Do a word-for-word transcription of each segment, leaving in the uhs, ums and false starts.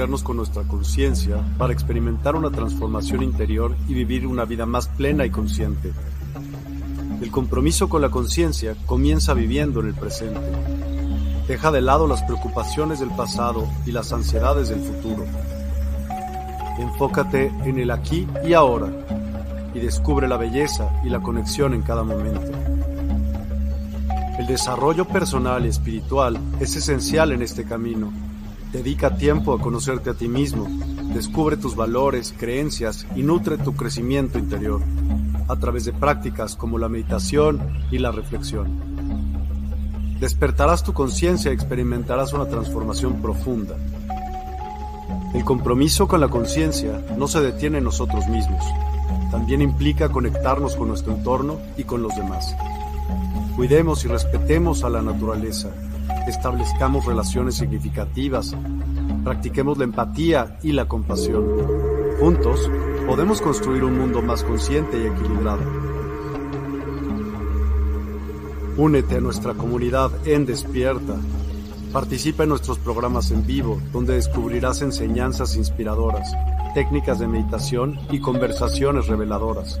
conectarnos con nuestra conciencia para experimentar una transformación interior y vivir una vida más plena y consciente. El compromiso con la conciencia comienza viviendo en el presente. Deja de lado las preocupaciones del pasado y las ansiedades del futuro. Enfócate en el aquí y ahora y descubre la belleza y la conexión en cada momento. El desarrollo personal y espiritual es esencial en este camino. Dedica tiempo a conocerte a ti mismo, descubre tus valores, creencias y nutre tu crecimiento interior a través de prácticas como la meditación y la reflexión. Despertarás tu conciencia y experimentarás una transformación profunda. El compromiso con la conciencia no se detiene en nosotros mismos, también implica conectarnos con nuestro entorno y con los demás. Cuidemos y respetemos a la naturaleza, establezcamos relaciones significativas, practiquemos la empatía y la compasión. Juntos, podemos construir un mundo más consciente y equilibrado. Únete a nuestra comunidad en Despierta. Participa en nuestros programas en vivo, donde descubrirás enseñanzas inspiradoras, técnicas de meditación y conversaciones reveladoras.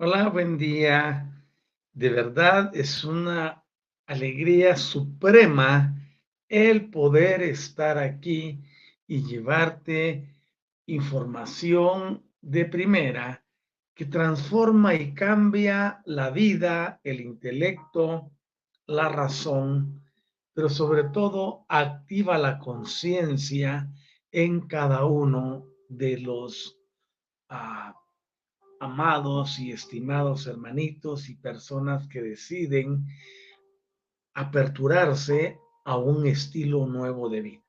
Hola, buen día. De verdad es una alegría suprema el poder estar aquí y llevarte información de primera que transforma y cambia la vida, el intelecto, la razón, pero sobre todo activa la conciencia en cada uno de los uh, amados y estimados hermanitos y personas que deciden aperturarse a un estilo nuevo de vida.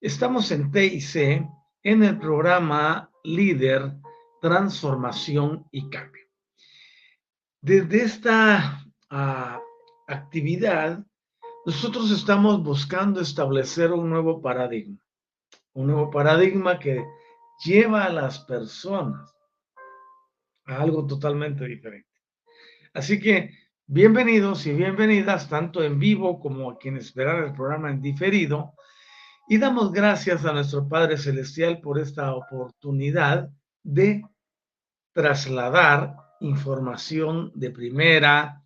Estamos en T I C en el programa Líder, Transformación y Cambio. Desde esta uh, actividad, nosotros estamos buscando establecer un nuevo paradigma, un nuevo paradigma que lleva a las personas a algo totalmente diferente. Así que, bienvenidos y bienvenidas, tanto en vivo como a quienes verán el programa en diferido, y damos gracias a nuestro Padre Celestial por esta oportunidad de trasladar información de primera,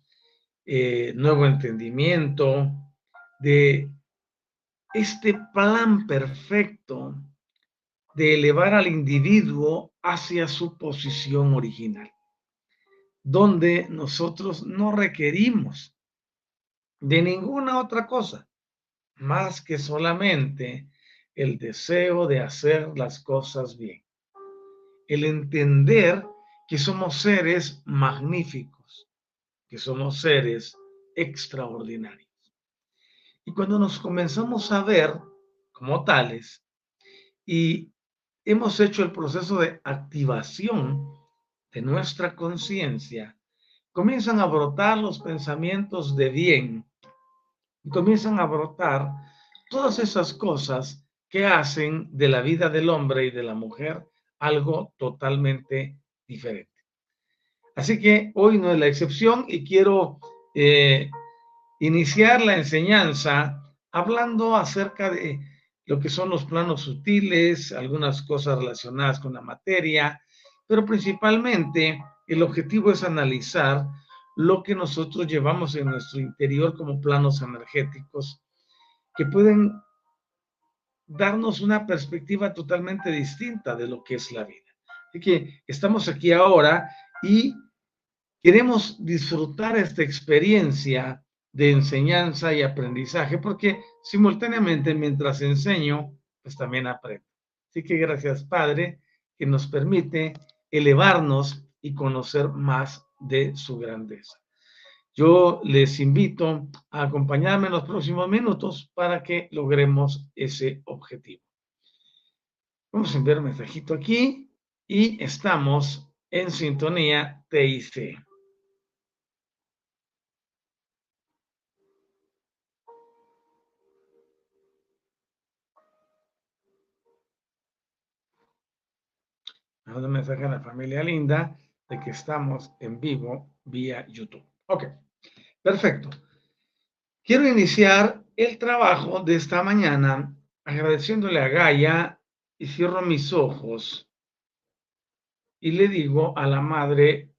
eh, nuevo entendimiento, de este plan perfecto de elevar al individuo hacia su posición original, donde nosotros no requerimos de ninguna otra cosa más que solamente el deseo de hacer las cosas bien, el entender que somos seres magníficos, que somos seres extraordinarios. Y cuando nos comenzamos a ver como tales y hemos hecho el proceso de activación de nuestra conciencia, comienzan a brotar los pensamientos de bien y comienzan a brotar todas esas cosas que hacen de la vida del hombre y de la mujer algo totalmente diferente. Así que hoy no es la excepción y quiero eh, iniciar la enseñanza hablando acerca de lo que son los planos sutiles, algunas cosas relacionadas con la materia, pero principalmente el objetivo es analizar lo que nosotros llevamos en nuestro interior como planos energéticos que pueden darnos una perspectiva totalmente distinta de lo que es la vida. Así que estamos aquí ahora y queremos disfrutar esta experiencia de enseñanza y aprendizaje, porque simultáneamente mientras enseño, pues también aprendo. Así que gracias, Padre, que nos permite elevarnos y conocer más de su grandeza. Yo les invito a acompañarme en los próximos minutos para que logremos ese objetivo. Vamos a enviar un mensajito aquí y estamos en sintonía T I C. Mando un mensaje a la familia linda de que estamos en vivo vía YouTube. Ok, perfecto. Quiero iniciar el trabajo de esta mañana agradeciéndole a Gaia y cierro mis ojos y le digo a la Madre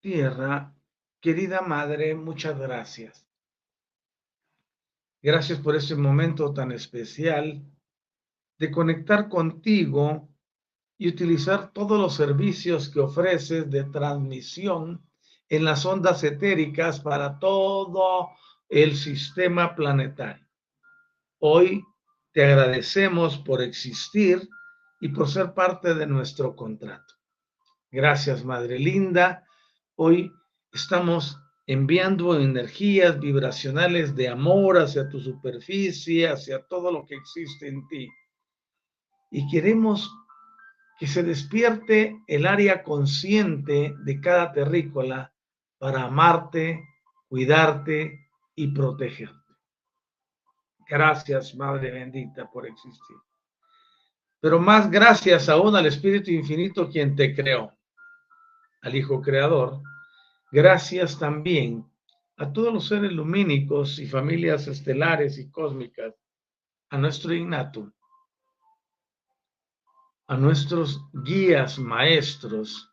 Tierra, querida Madre, muchas gracias. Gracias por ese momento tan especial de conectar contigo y utilizar todos los servicios que ofreces de transmisión en las ondas etéricas para todo el sistema planetario. Hoy te agradecemos por existir y por ser parte de nuestro contrato. Gracias, Madre Linda. Hoy estamos enviando energías vibracionales de amor hacia tu superficie, hacia todo lo que existe en ti. Y queremos que se despierte el área consciente de cada terrícola para amarte, cuidarte y protegerte. Gracias, Madre Bendita, por existir. Pero más gracias aún al Espíritu Infinito, quien te creó, al Hijo Creador. Gracias también a todos los seres lumínicos y familias estelares y cósmicas, a nuestro Ignatum, a nuestros guías, maestros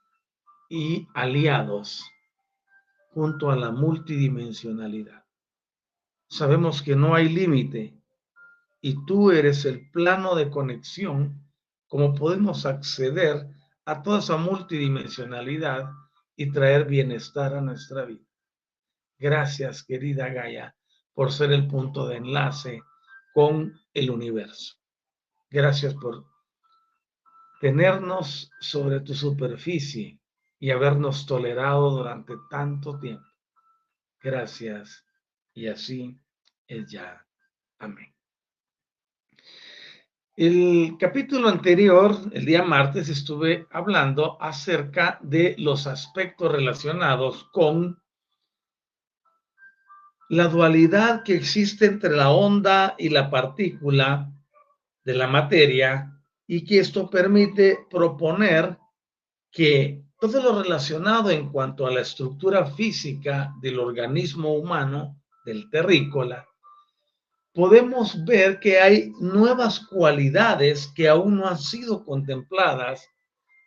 y aliados, junto a la multidimensionalidad. Sabemos que no hay límite y tú eres el plano de conexión, como podemos acceder a toda esa multidimensionalidad y traer bienestar a nuestra vida. Gracias, querida Gaia, por ser el punto de enlace con el universo. Gracias por tenernos sobre tu superficie y habernos tolerado durante tanto tiempo. Gracias, y así es ya. Amén. El capítulo anterior, el día martes, estuve hablando acerca de los aspectos relacionados con la dualidad que existe entre la onda y la partícula de la materia, y que esto permite proponer que todo lo relacionado en cuanto a la estructura física del organismo humano, del terrícola, podemos ver que hay nuevas cualidades que aún no han sido contempladas,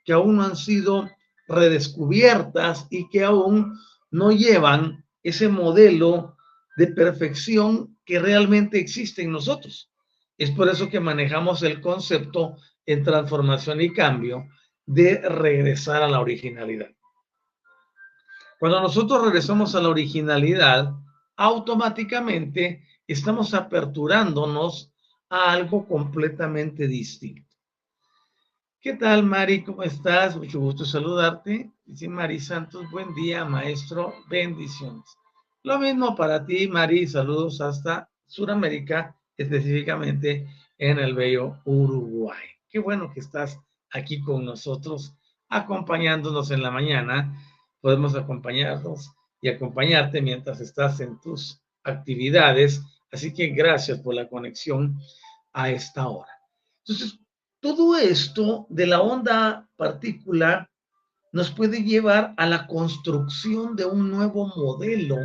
que aún no han sido redescubiertas y que aún no llevan ese modelo de perfección que realmente existe en nosotros. Es por eso que manejamos el concepto en transformación y cambio de regresar a la originalidad. Cuando nosotros regresamos a la originalidad, automáticamente estamos aperturándonos a algo completamente distinto. ¿Qué tal, Mari? ¿Cómo estás? Mucho gusto saludarte. Dice Mari Santos, buen día, maestro. Bendiciones. Lo mismo para ti, Mari. Saludos hasta Sudamérica, específicamente en el bello Uruguay. Qué bueno que estás aquí con nosotros, acompañándonos en la mañana. Podemos acompañarnos y acompañarte mientras estás en tus actividades, así que gracias por la conexión a esta hora. Entonces, todo esto de la onda partícula nos puede llevar a la construcción de un nuevo modelo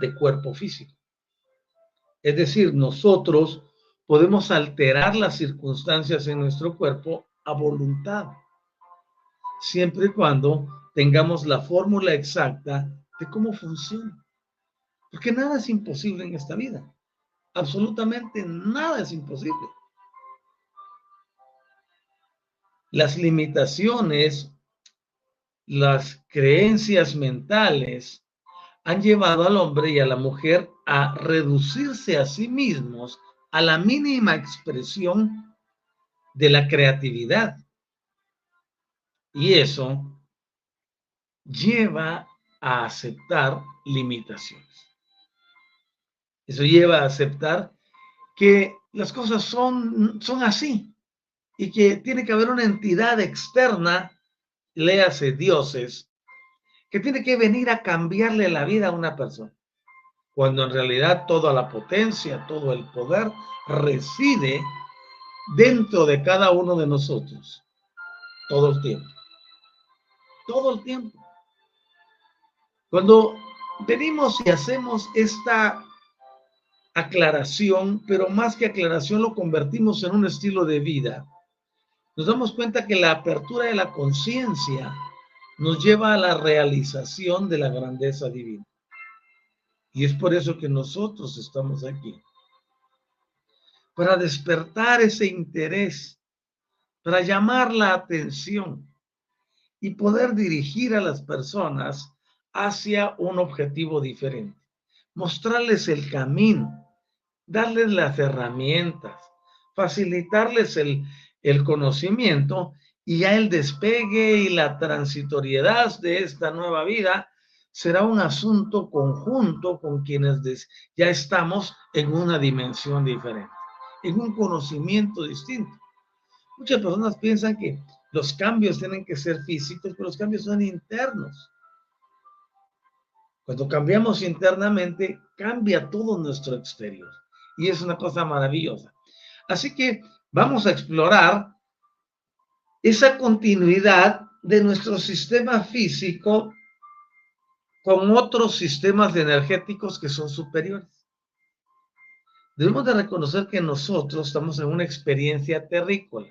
de cuerpo físico. Es decir, nosotros podemos alterar las circunstancias en nuestro cuerpo a voluntad, siempre y cuando tengamos la fórmula exacta de cómo funciona. Porque nada es imposible en esta vida. Absolutamente nada es imposible. Las limitaciones, las creencias mentales han llevado al hombre y a la mujer a reducirse a sí mismos a la mínima expresión de la creatividad. Y eso lleva a aceptar limitaciones. Eso lleva a aceptar que las cosas son, son así y que tiene que haber una entidad externa, léase dioses, que tiene que venir a cambiarle la vida a una persona, cuando en realidad toda la potencia, todo el poder reside dentro de cada uno de nosotros, todo el tiempo, todo el tiempo. Cuando venimos y hacemos esta aclaración, pero más que aclaración lo convertimos en un estilo de vida, nos damos cuenta que la apertura de la conciencia nos lleva a la realización de la grandeza divina. Y es por eso que nosotros estamos aquí, para despertar ese interés, para llamar la atención y poder dirigir a las personas hacia un objetivo diferente, mostrarles el camino, darles las herramientas, facilitarles el, el conocimiento y ya el despegue y la transitoriedad de esta nueva vida será un asunto conjunto con quienes ya estamos en una dimensión diferente, en un conocimiento distinto. Muchas personas piensan que los cambios tienen que ser físicos, pero los cambios son internos. Cuando cambiamos internamente, cambia todo nuestro exterior. Y es una cosa maravillosa. Así que vamos a explorar esa continuidad de nuestro sistema físico con otros sistemas energéticos que son superiores. Debemos de reconocer que nosotros estamos en una experiencia terrícola.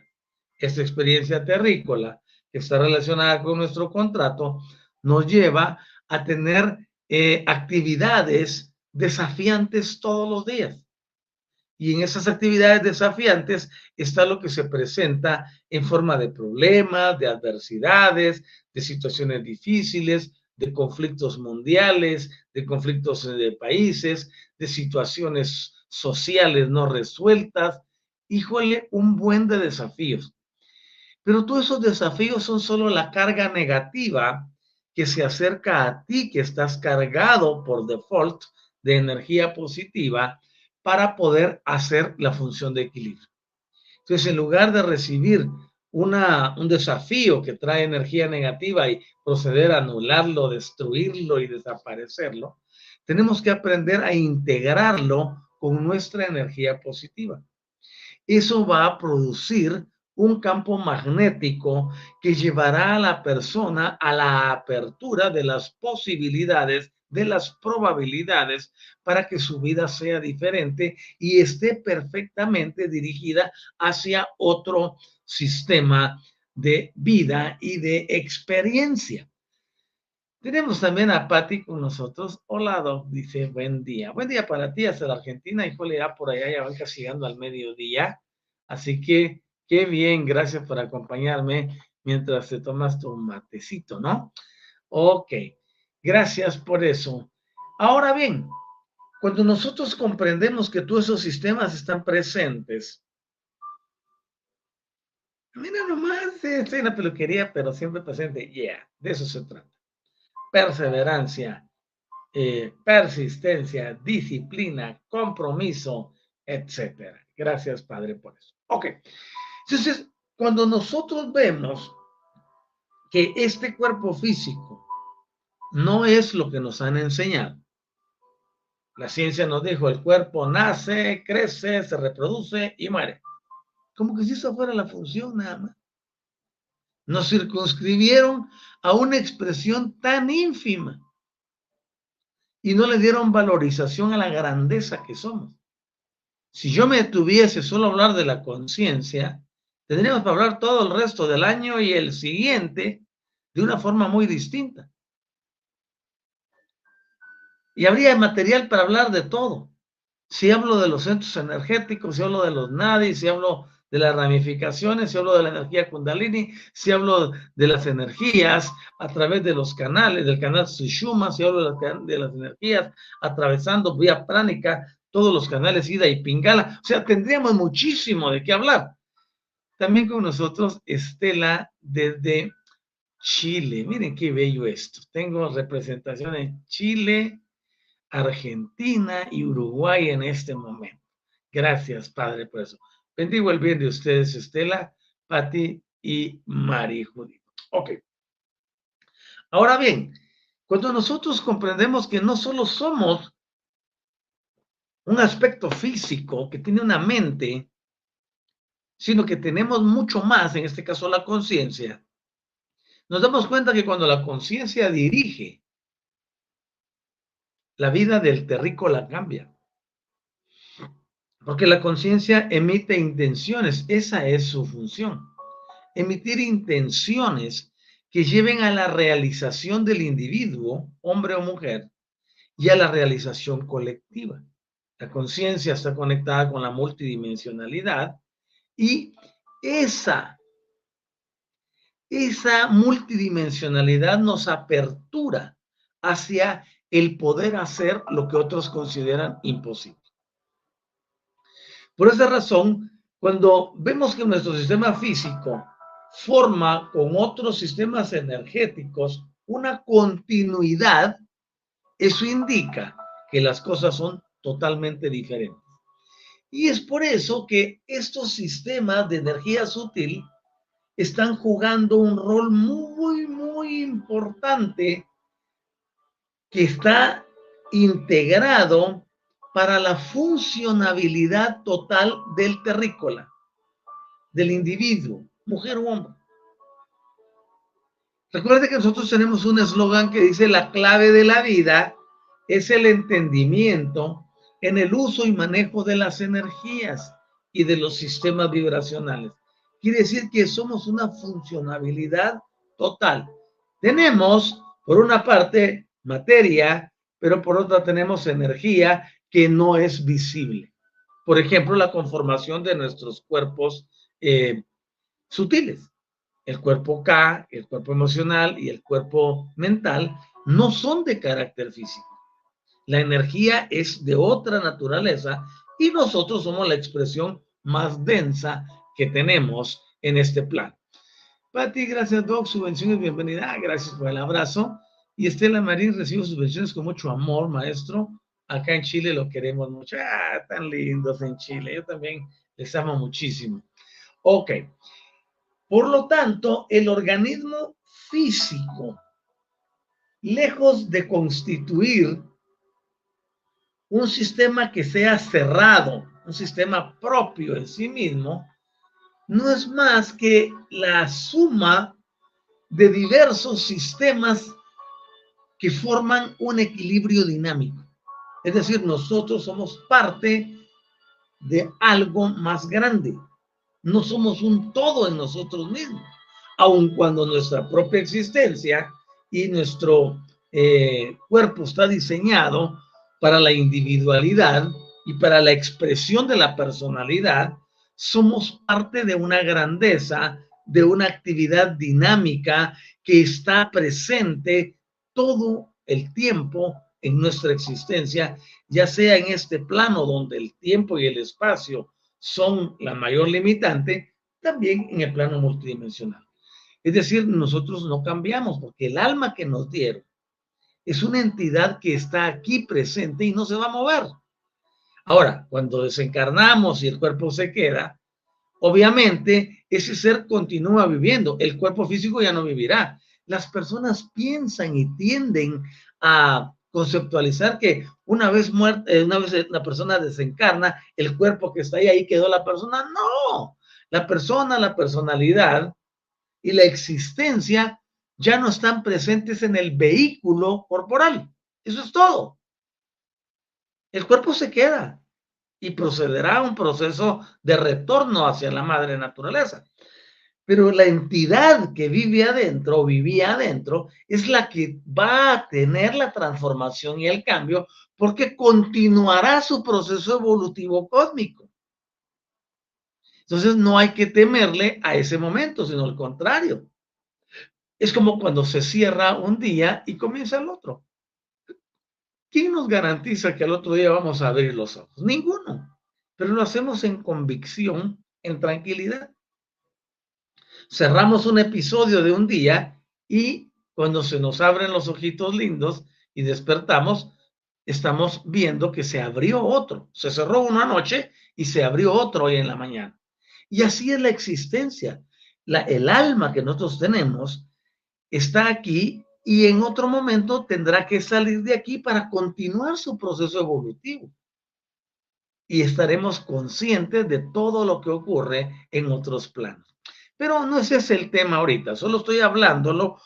Esta experiencia terrícola, que está relacionada con nuestro contrato, nos lleva a tener Eh, actividades desafiantes todos los días, y en esas actividades desafiantes está lo que se presenta en forma de problemas, de adversidades, de situaciones difíciles, de conflictos mundiales, de conflictos de países, de situaciones sociales no resueltas. Híjole, un buen de desafíos, pero todos esos desafíos son solo la carga negativa que se acerca a ti, que estás cargado por default de energía positiva para poder hacer la función de equilibrio. Entonces, en lugar de recibir una, un desafío que trae energía negativa y proceder a anularlo, destruirlo y desaparecerlo, tenemos que aprender a integrarlo con nuestra energía positiva. Eso va a producir un campo magnético que llevará a la persona a la apertura de las posibilidades, de las probabilidades, para que su vida sea diferente y esté perfectamente dirigida hacia otro sistema de vida y de experiencia. Tenemos también a Patti con nosotros. Hola, Doc, dice, buen día. Buen día para ti hasta la Argentina. Híjole, ya por allá ya van casi llegando al mediodía. Así que qué bien, gracias por acompañarme mientras te tomas tu matecito, ¿no? Ok, gracias por eso. Ahora bien, cuando nosotros comprendemos que todos esos sistemas están presentes, mira nomás, estoy en la peluquería, pero siempre presente, yeah, de eso se trata. Perseverancia, eh, persistencia, disciplina, compromiso, etcétera. Gracias, Padre, por eso. Ok. Entonces, cuando nosotros vemos que este cuerpo físico no es lo que nos han enseñado, la ciencia nos dijo, el cuerpo nace, crece, se reproduce y muere. Como que si eso fuera la función nada más. Nos circunscribieron a una expresión tan ínfima y no le dieron valorización a la grandeza que somos. Si yo me tuviese solo a hablar de la conciencia, tendríamos para hablar todo el resto del año y el siguiente de una forma muy distinta. Y habría material para hablar de todo. Si hablo de los centros energéticos, si hablo de los nadis, si hablo de las ramificaciones, si hablo de la energía kundalini, si hablo de las energías a través de los canales, del canal Sushuma, si hablo de las, de las energías atravesando vía pránica, todos los canales Ida y Pingala, o sea, tendríamos muchísimo de qué hablar. También con nosotros Estela desde Chile. Miren qué bello esto. Tengo representación en Chile, Argentina y Uruguay en este momento. Gracias, Padre, por eso. Bendigo el bien de ustedes, Estela, Pati y María Judith. Ok. Ahora bien, cuando nosotros comprendemos que no solo somos un aspecto físico que tiene una mente, sino que tenemos mucho más, en este caso la conciencia, nos damos cuenta que cuando la conciencia dirige, la vida del terrícola cambia. Porque la conciencia emite intenciones, esa es su función. Emitir intenciones que lleven a la realización del individuo, hombre o mujer, y a la realización colectiva. La conciencia está conectada con la multidimensionalidad y esa, esa multidimensionalidad nos apertura hacia el poder hacer lo que otros consideran imposible. Por esa razón, cuando vemos que nuestro sistema físico forma con otros sistemas energéticos una continuidad, eso indica que las cosas son totalmente diferentes. Y es por eso que estos sistemas de energía sutil están jugando un rol muy, muy importante que está integrado para la funcionabilidad total del terrícola, del individuo, mujer o hombre. Recuerda que nosotros tenemos un eslogan que dice: la clave de la vida es el entendimiento en el uso y manejo de las energías y de los sistemas vibracionales. Quiere decir que somos una funcionabilidad total. Tenemos, por una parte, materia, pero por otra tenemos energía que no es visible. Por ejemplo, la conformación de nuestros cuerpos eh, sutiles. El cuerpo K, el cuerpo emocional y el cuerpo mental no son de carácter físico. La energía es de otra naturaleza y nosotros somos la expresión más densa que tenemos en este plan. Pati, gracias, Doc. Subvenciones, bienvenida. Gracias por el abrazo. Y Estela Marín, recibo sus bendiciones con mucho amor, maestro. Acá en Chile lo queremos mucho. Ah, tan lindos en Chile. Yo también les amo muchísimo. Ok. Por lo tanto, el organismo físico, lejos de constituir un sistema que sea cerrado, un sistema propio en sí mismo, no es más que la suma de diversos sistemas que forman un equilibrio dinámico. Es decir, nosotros somos parte de algo más grande. No somos un todo en nosotros mismos, aun cuando nuestra propia existencia y nuestro eh, cuerpo está diseñado para la individualidad y para la expresión de la personalidad, somos parte de una grandeza, de una actividad dinámica que está presente todo el tiempo en nuestra existencia, ya sea en este plano donde el tiempo y el espacio son la mayor limitante, también en el plano multidimensional. Es decir, nosotros no cambiamos porque el alma que nos dieron es una entidad que está aquí presente y no se va a mover. Ahora, cuando desencarnamos y el cuerpo se queda, obviamente ese ser continúa viviendo, el cuerpo físico ya no vivirá. Las personas piensan y tienden a conceptualizar que una vez muerta, una vez la persona desencarna, el cuerpo que está ahí, ahí quedó la persona. No, la persona, la personalidad y la existencia ya no están presentes en el vehículo corporal. Eso es todo. El cuerpo se queda y procederá a un proceso de retorno hacia la madre naturaleza. Pero la entidad que vive adentro o vivía adentro es la que va a tener la transformación y el cambio porque continuará su proceso evolutivo cósmico. Entonces no hay que temerle a ese momento, sino al contrario. Es como cuando se cierra un día y comienza el otro. ¿Quién nos garantiza que al otro día vamos a abrir los ojos? Ninguno. Pero lo hacemos en convicción, en tranquilidad. Cerramos un episodio de un día y cuando se nos abren los ojitos lindos y despertamos, estamos viendo que se abrió otro. Se cerró uno anoche y se abrió otro hoy en la mañana. Y así es la existencia. La, el alma que nosotros tenemos está aquí y en otro momento tendrá que salir de aquí para continuar su proceso evolutivo. Y estaremos conscientes de todo lo que ocurre en otros planos. Pero no ese es el tema ahorita, solo estoy hablándolo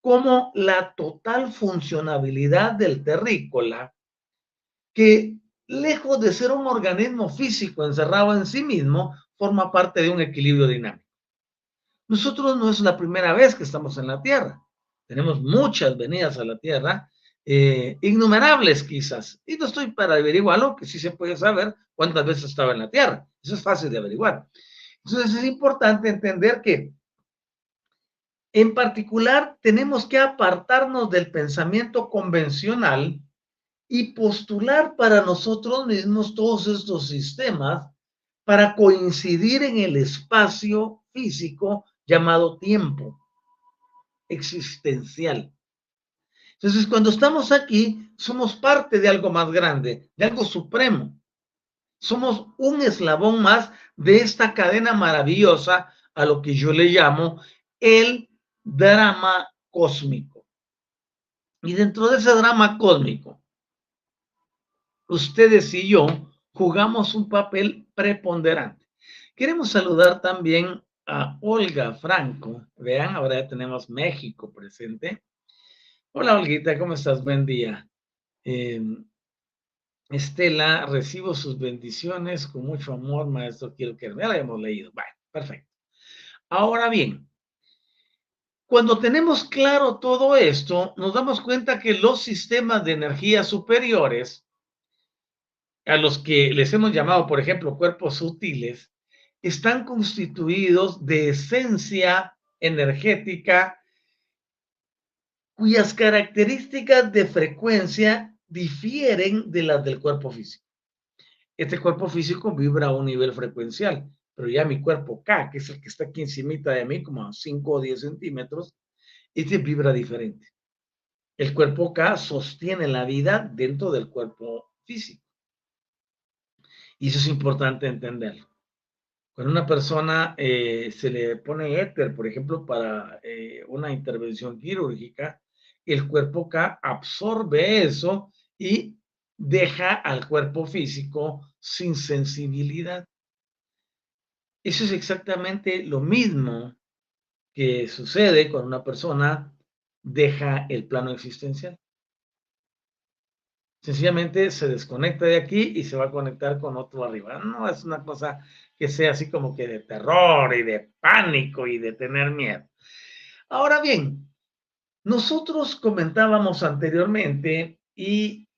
como la total funcionabilidad del terrícola, que lejos de ser un organismo físico encerrado en sí mismo, forma parte de un equilibrio dinámico. Nosotros no es la primera vez que estamos en la Tierra. Tenemos muchas venidas a la Tierra, eh, innumerables quizás, y no estoy para averiguarlo, que sí se puede saber cuántas veces estaba en la Tierra. Eso es fácil de averiguar. Entonces es importante entender que, en particular, tenemos que apartarnos del pensamiento convencional y postular para nosotros mismos todos estos sistemas para coincidir en el espacio físico llamado tiempo existencial. Entonces, cuando estamos aquí, somos parte de algo más grande, de algo supremo. Somos un eslabón más de esta cadena maravillosa a lo que yo le llamo el drama cósmico. Y dentro de ese drama cósmico, ustedes y yo jugamos un papel preponderante. Queremos saludar también a Olga Franco. Vean, ahora ya tenemos México presente. Hola, Olguita, ¿cómo estás? Buen día. Eh, Estela, recibo sus bendiciones con mucho amor, maestro, quiero que ya la hayamos leído. Bueno, perfecto. Ahora bien, cuando tenemos claro todo esto, nos damos cuenta que los sistemas de energía superiores, a los que les hemos llamado, por ejemplo, cuerpos sutiles, están constituidos de esencia energética cuyas características de frecuencia difieren de las del cuerpo físico. Este cuerpo físico vibra a un nivel frecuencial, pero ya mi cuerpo K, que es el que está aquí encimita de mí, como a cinco o diez centímetros, este vibra diferente. El cuerpo K sostiene la vida dentro del cuerpo físico. Y eso es importante entenderlo. Cuando una persona eh, se le pone éter, por ejemplo, para eh, una intervención quirúrgica, el cuerpo K absorbe eso y deja al cuerpo físico sin sensibilidad. Eso es exactamente lo mismo que sucede cuando una persona deja el plano existencial. Sencillamente se desconecta de aquí y se va a conectar con otro arriba. No es una cosa que sea así como que de terror y de pánico y de tener miedo. Ahora bien, nosotros comentábamos anteriormente y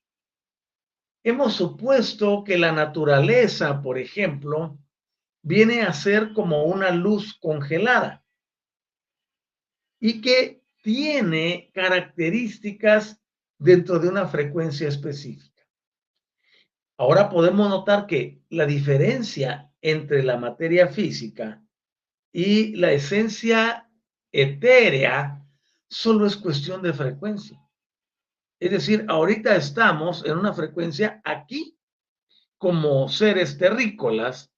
hemos supuesto que la naturaleza, por ejemplo, viene a ser como una luz congelada y que tiene características dentro de una frecuencia específica. Ahora podemos notar que la diferencia entre la materia física y la esencia etérea solo es cuestión de frecuencia. Es decir, ahorita estamos en una frecuencia aquí, como seres terrícolas,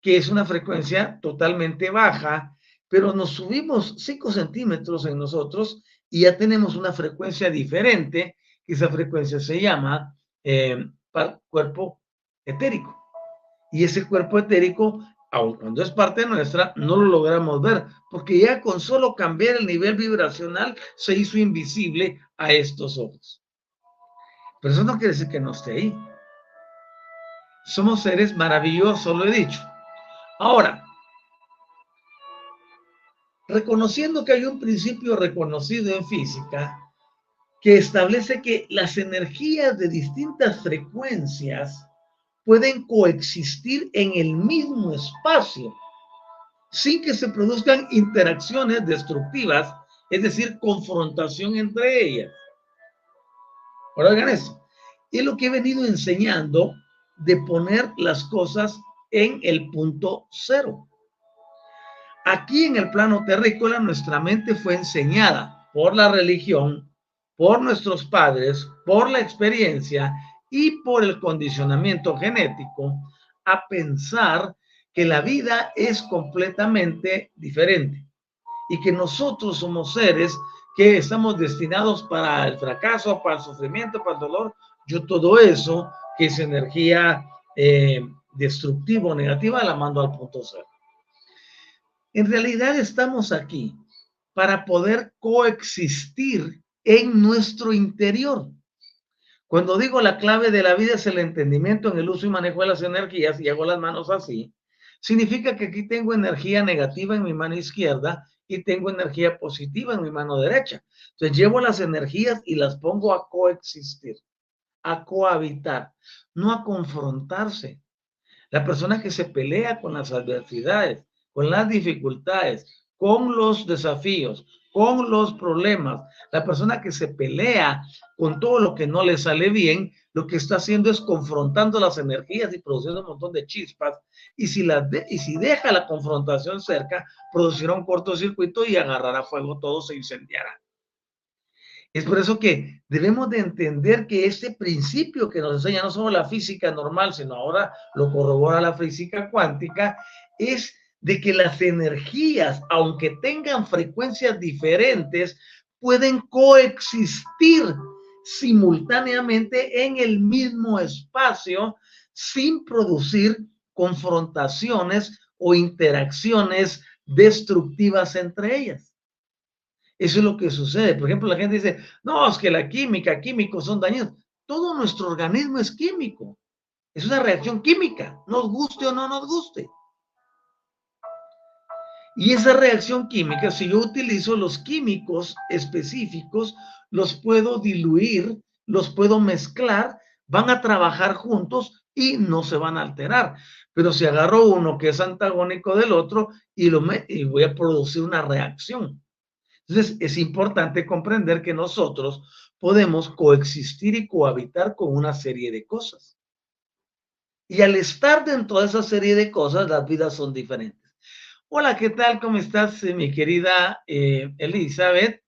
que es una frecuencia totalmente baja, pero nos subimos cinco centímetros en nosotros y ya tenemos una frecuencia diferente, que esa frecuencia se llama eh, cuerpo etérico. Y ese cuerpo etérico, aun cuando es parte nuestra, no lo logramos ver, porque ya con solo cambiar el nivel vibracional se hizo invisible a estos ojos. Pero eso no quiere decir que no esté ahí. Somos seres maravillosos, lo he dicho. Ahora, reconociendo que hay un principio reconocido en física que establece que las energías de distintas frecuencias pueden coexistir en el mismo espacio sin que se produzcan interacciones destructivas, es decir, confrontación entre ellas. Ahora oigan eso. Y es lo que he venido enseñando de poner las cosas en el punto cero. Aquí en el plano terrícola nuestra mente fue enseñada por la religión, por nuestros padres, por la experiencia y por el condicionamiento genético a pensar que la vida es completamente diferente y que nosotros somos seres que estamos destinados para el fracaso, para el sufrimiento, para el dolor. Yo todo eso, que es energía eh, destructiva o negativa, la mando al punto cero. En realidad estamos aquí para poder coexistir en nuestro interior. Cuando digo la clave de la vida es el entendimiento en el uso y manejo de las energías, y hago las manos así, significa que aquí tengo energía negativa en mi mano izquierda y tengo energía positiva en mi mano derecha. Entonces llevo las energías y las pongo a coexistir, a cohabitar, no a confrontarse. La persona que se pelea con las adversidades, con las dificultades, con los desafíos, con los problemas, la persona que se pelea con todo lo que no le sale bien, lo que está haciendo es confrontando las energías y produciendo un montón de chispas, y si, las de, y si deja la confrontación cerca, producirá un cortocircuito y agarrará fuego, todo se incendiará. Es por eso que debemos de entender que este principio que nos enseña no solo la física normal, sino ahora lo corrobora la física cuántica, es de que las energías, aunque tengan frecuencias diferentes, pueden coexistir simultáneamente en el mismo espacio sin producir confrontaciones o interacciones destructivas entre ellas. Eso es lo que sucede. Por ejemplo, la gente dice, no, es que la química, químicos son dañinos. Todo nuestro organismo es químico. Es una reacción química, nos guste o no nos guste. Y esa reacción química, si yo utilizo los químicos específicos, los puedo diluir, los puedo mezclar, van a trabajar juntos y no se van a alterar. Pero si agarro uno que es antagónico del otro y, lo me y voy a producir una reacción. Entonces es importante comprender que nosotros podemos coexistir y cohabitar con una serie de cosas. Y al estar dentro de esa serie de cosas, las vidas son diferentes. Hola, ¿qué tal? ¿Cómo estás, mi querida eh, Elizabeth?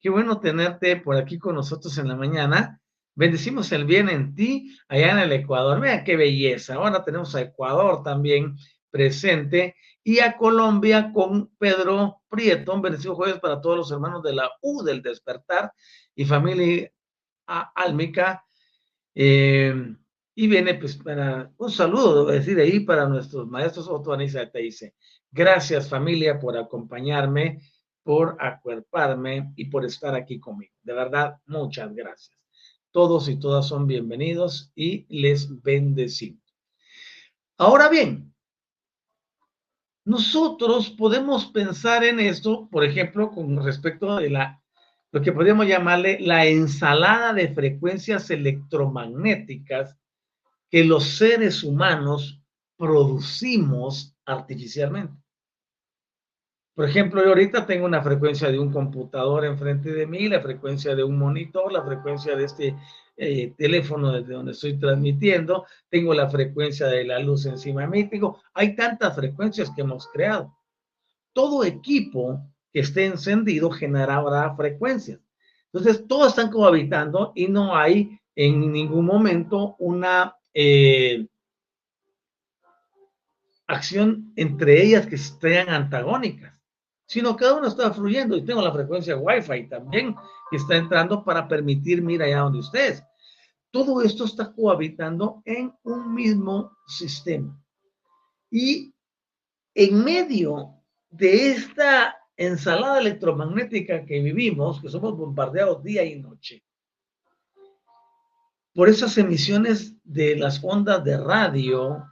Qué bueno tenerte por aquí con nosotros en la mañana. Bendecimos el bien en ti allá en el Ecuador. Vean qué belleza. Ahora tenemos a Ecuador también presente y a Colombia con Pedro Prieto. Un bendecido jueves para todos los hermanos de la U del Despertar y familia álmica. Eh, y viene pues para un saludo, voy a decir ahí, para nuestros maestros. Otto Anisa te dice, gracias familia por acompañarme, por acuerparme y por estar aquí conmigo. De verdad, muchas gracias. Todos y todas son bienvenidos y les bendecimos. Ahora bien, nosotros podemos pensar en esto, por ejemplo, con respecto de la, lo que podríamos llamarle la ensalada de frecuencias electromagnéticas que los seres humanos producimos artificialmente. Por ejemplo, yo ahorita tengo una frecuencia de un computador enfrente de mí, la frecuencia de un monitor, la frecuencia de este eh, teléfono desde donde estoy transmitiendo, tengo la frecuencia de la luz encima de mí, digo, hay tantas frecuencias que hemos creado. Todo equipo que esté encendido generará frecuencias. Entonces, todos están cohabitando y no hay en ningún momento una eh, acción entre ellas que sean antagónicas, sino cada uno está fluyendo, y tengo la frecuencia Wi-Fi también, que está entrando para permitir, mira allá donde ustedes. Todo esto está cohabitando en un mismo sistema. Y en medio de esta ensalada electromagnética que vivimos, que somos bombardeados día y noche, por esas emisiones de las ondas de radio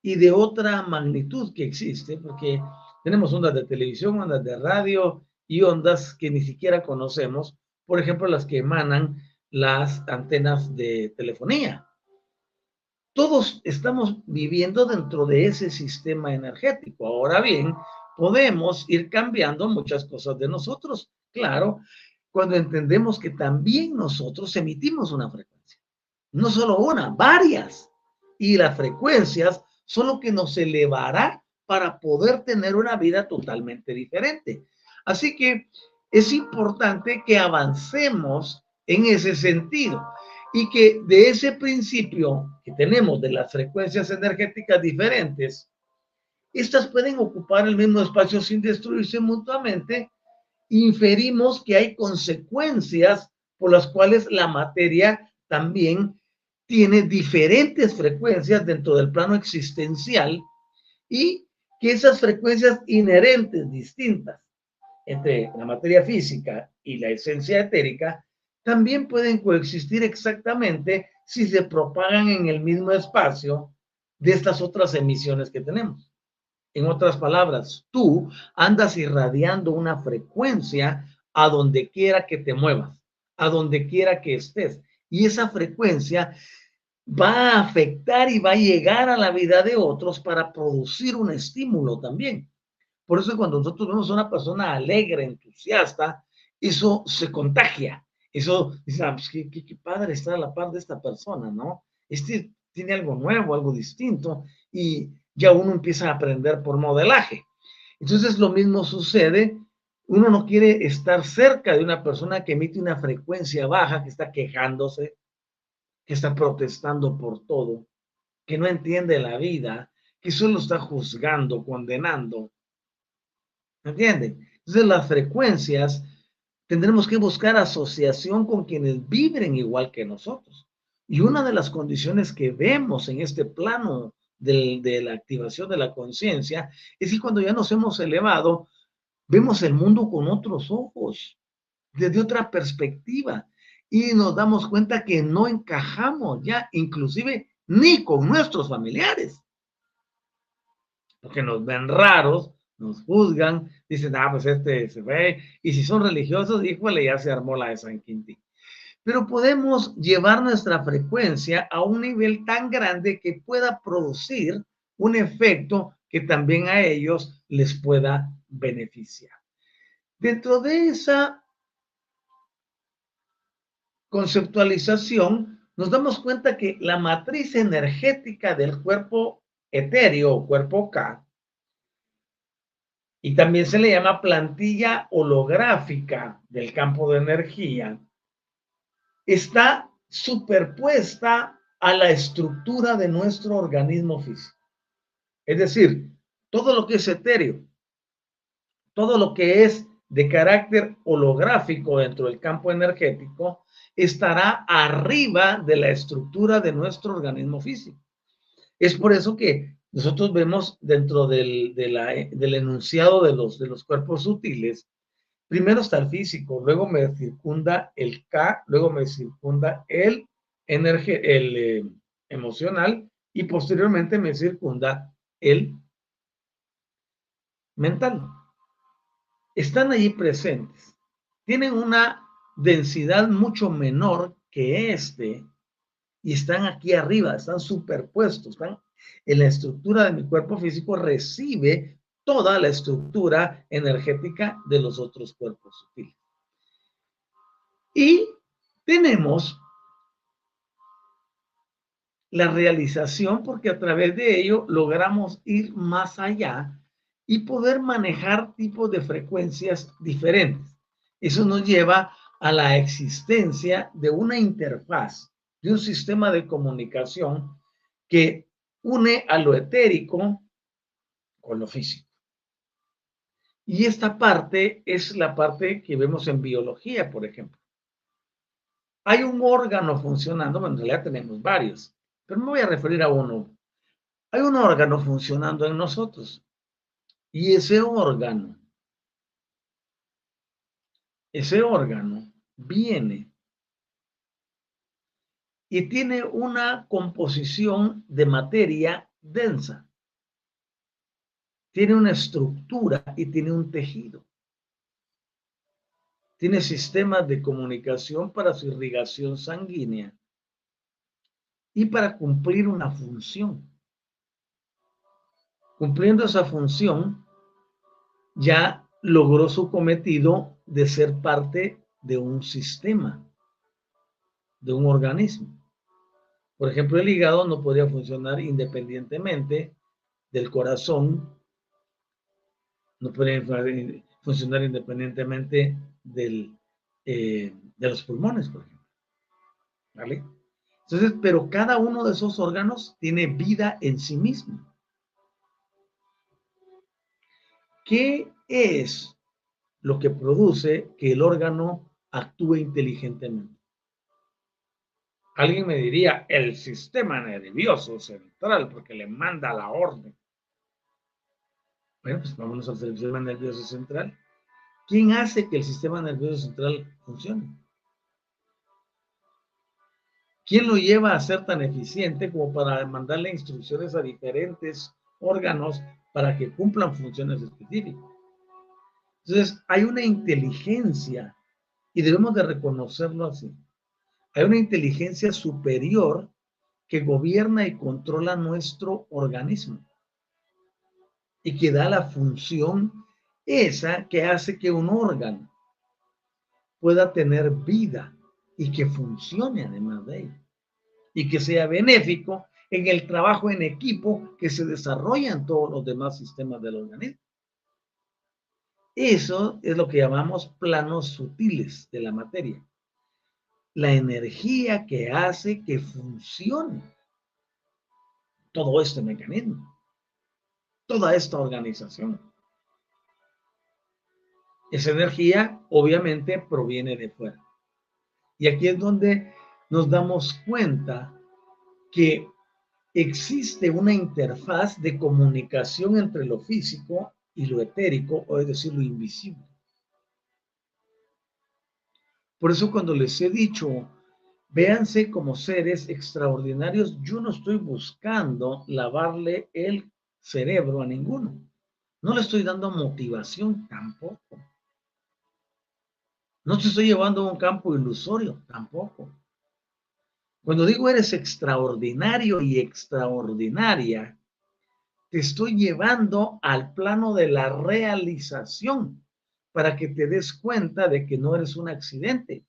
y de otra magnitud que existe, porque tenemos ondas de televisión, ondas de radio y ondas que ni siquiera conocemos, por ejemplo, las que emanan las antenas de telefonía. Todos estamos viviendo dentro de ese sistema energético. Ahora bien, podemos ir cambiando muchas cosas de nosotros, claro, cuando entendemos que también nosotros emitimos una frecuencia. No solo una, varias. Y las frecuencias son lo que nos elevará para poder tener una vida totalmente diferente. Así que es importante que avancemos en ese sentido y que de ese principio que tenemos de las frecuencias energéticas diferentes, estas pueden ocupar el mismo espacio sin destruirse mutuamente. Inferimos que hay consecuencias por las cuales la materia también tiene diferentes frecuencias dentro del plano existencial y que esas frecuencias inherentes, distintas, entre la materia física y la esencia etérica, también pueden coexistir exactamente si se propagan en el mismo espacio de estas otras emisiones que tenemos. En otras palabras, tú andas irradiando una frecuencia a donde quiera que te muevas, a donde quiera que estés. Y esa frecuencia va a afectar y va a llegar a la vida de otros para producir un estímulo también. Por eso cuando nosotros vemos a una persona alegre, entusiasta, eso se contagia. Eso, dice, ah, pues qué, qué, qué padre estar a la par de esta persona, ¿no? Este tiene algo nuevo, algo distinto y ya uno empieza a aprender por modelaje. Entonces lo mismo sucede, uno no quiere estar cerca de una persona que emite una frecuencia baja, que está quejándose, que está protestando por todo, que no entiende la vida, que solo está juzgando, condenando. ¿Me entienden? Entonces las frecuencias tendremos que buscar asociación con quienes vibren igual que nosotros. Y una de las condiciones que vemos en este plano Del, de la activación de la conciencia, es que cuando ya nos hemos elevado, vemos el mundo con otros ojos, desde otra perspectiva, y nos damos cuenta que no encajamos ya, inclusive, ni con nuestros familiares, porque nos ven raros, nos juzgan, dicen, ah, pues este se ve, y si son religiosos, híjole, ya se armó la de San Quintín. Pero podemos llevar nuestra frecuencia a un nivel tan grande que pueda producir un efecto que también a ellos les pueda beneficiar. Dentro de esa conceptualización, nos damos cuenta que la matriz energética del cuerpo etéreo o cuerpo K, y también se le llama plantilla holográfica del campo de energía, está superpuesta a la estructura de nuestro organismo físico. Es decir, todo lo que es etéreo, todo lo que es de carácter holográfico dentro del campo energético, estará arriba de la estructura de nuestro organismo físico. Es por eso que nosotros vemos dentro del, de la, del enunciado de los, de los cuerpos sutiles, primero está el físico, luego me circunda el K, luego me circunda el, el eh, emocional y posteriormente me circunda el mental. Están allí presentes. Tienen una densidad mucho menor que este y están aquí arriba, están superpuestos. Están en la estructura de mi cuerpo físico, recibe toda la estructura energética de los otros cuerpos sutiles. Y tenemos la realización porque a través de ello logramos ir más allá y poder manejar tipos de frecuencias diferentes. Eso nos lleva a la existencia de una interfaz, de un sistema de comunicación que une a lo etérico con lo físico. Y esta parte es la parte que vemos en biología, por ejemplo. Hay un órgano funcionando, bueno, en realidad tenemos varios, pero me voy a referir a uno. Hay un órgano funcionando en nosotros, y ese órgano, ese órgano viene y tiene una composición de materia densa. Tiene una estructura y tiene un tejido. Tiene sistemas de comunicación para su irrigación sanguínea y para cumplir una función. Cumpliendo esa función, ya logró su cometido de ser parte de un sistema, de un organismo. Por ejemplo, el hígado no podría funcionar independientemente del corazón, no pueden funcionar independientemente del, eh, de los pulmones, por ejemplo. ¿Vale? Entonces, pero cada uno de esos órganos tiene vida en sí mismo. ¿Qué es lo que produce que el órgano actúe inteligentemente? Alguien me diría, el sistema nervioso central, porque le manda la orden. Bueno, pues vámonos al sistema nervioso central. ¿Quién hace que el sistema nervioso central funcione? ¿Quién lo lleva a ser tan eficiente como para mandarle instrucciones a diferentes órganos para que cumplan funciones específicas? Entonces, hay una inteligencia, y debemos de reconocerlo así, hay una inteligencia superior que gobierna y controla nuestro organismo y que da la función esa que hace que un órgano pueda tener vida y que funcione además de ello y que sea benéfico en el trabajo en equipo que se desarrolla en todos los demás sistemas del organismo. Eso es lo que llamamos planos sutiles de la materia. La energía que hace que funcione todo este mecanismo, toda esta organización. Esa energía obviamente proviene de fuera. Y aquí es donde nos damos cuenta que existe una interfaz de comunicación entre lo físico y lo etérico, o es decir, lo invisible. Por eso cuando les he dicho, véanse como seres extraordinarios, yo no estoy buscando lavarle el cerebro a ninguno. No le estoy dando motivación tampoco. No te estoy llevando a un campo ilusorio tampoco. Cuando digo eres extraordinario y extraordinaria, te estoy llevando al plano de la realización, para que te des cuenta de que no eres un accidente,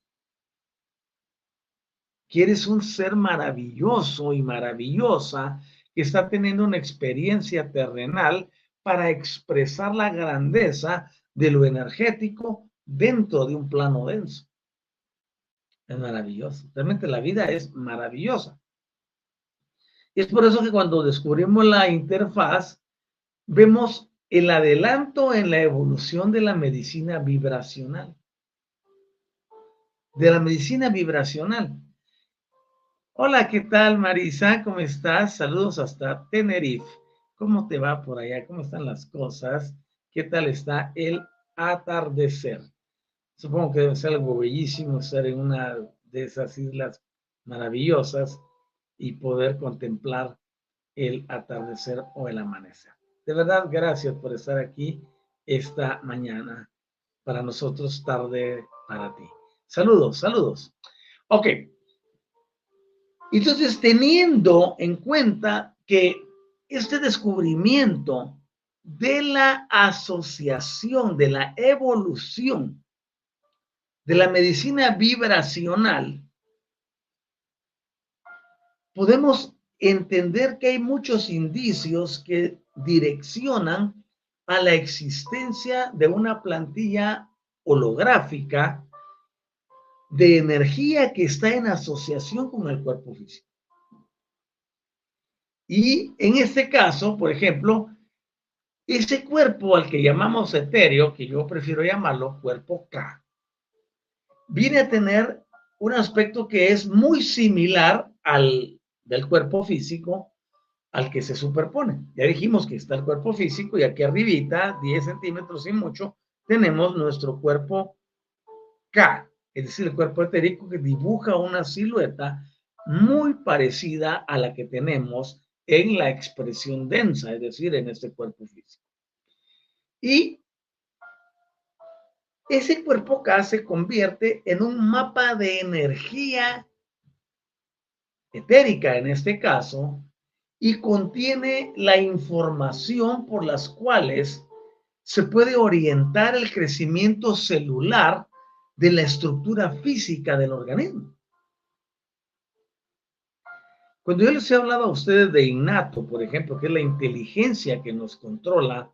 que eres un ser maravilloso y maravillosa que está teniendo una experiencia terrenal para expresar la grandeza de lo energético dentro de un plano denso. Es maravilloso. Realmente la vida es maravillosa. Y es por eso que cuando descubrimos la interfaz, vemos el adelanto en la evolución de la medicina vibracional. De la medicina vibracional. Hola, ¿qué tal, Marisa? ¿Cómo estás? Saludos hasta Tenerife. ¿Cómo te va por allá? ¿Cómo están las cosas? ¿Qué tal está el atardecer? Supongo que debe ser algo bellísimo estar en una de esas islas maravillosas y poder contemplar el atardecer o el amanecer. De verdad, gracias por estar aquí esta mañana. Para nosotros, tarde para ti. Saludos, saludos. Ok. Entonces, teniendo en cuenta que este descubrimiento de la asociación, de la evolución, de la medicina vibracional, podemos entender que hay muchos indicios que direccionan a la existencia de una plantilla holográfica de energía que está en asociación con el cuerpo físico. Y en este caso, por ejemplo, ese cuerpo al que llamamos etéreo, que yo prefiero llamarlo cuerpo K, viene a tener un aspecto que es muy similar al del cuerpo físico, al que se superpone. Ya dijimos que está el cuerpo físico y aquí arribita, diez centímetros y mucho, tenemos nuestro cuerpo K, es decir, el cuerpo etérico que dibuja una silueta muy parecida a la que tenemos en la expresión densa, es decir, en este cuerpo físico. Y ese cuerpo K se convierte en un mapa de energía etérica, en este caso, y contiene la información por las cuales se puede orientar el crecimiento celular de la estructura física del organismo. Cuando yo les he hablado a ustedes de innato, por ejemplo, que es la inteligencia que nos controla,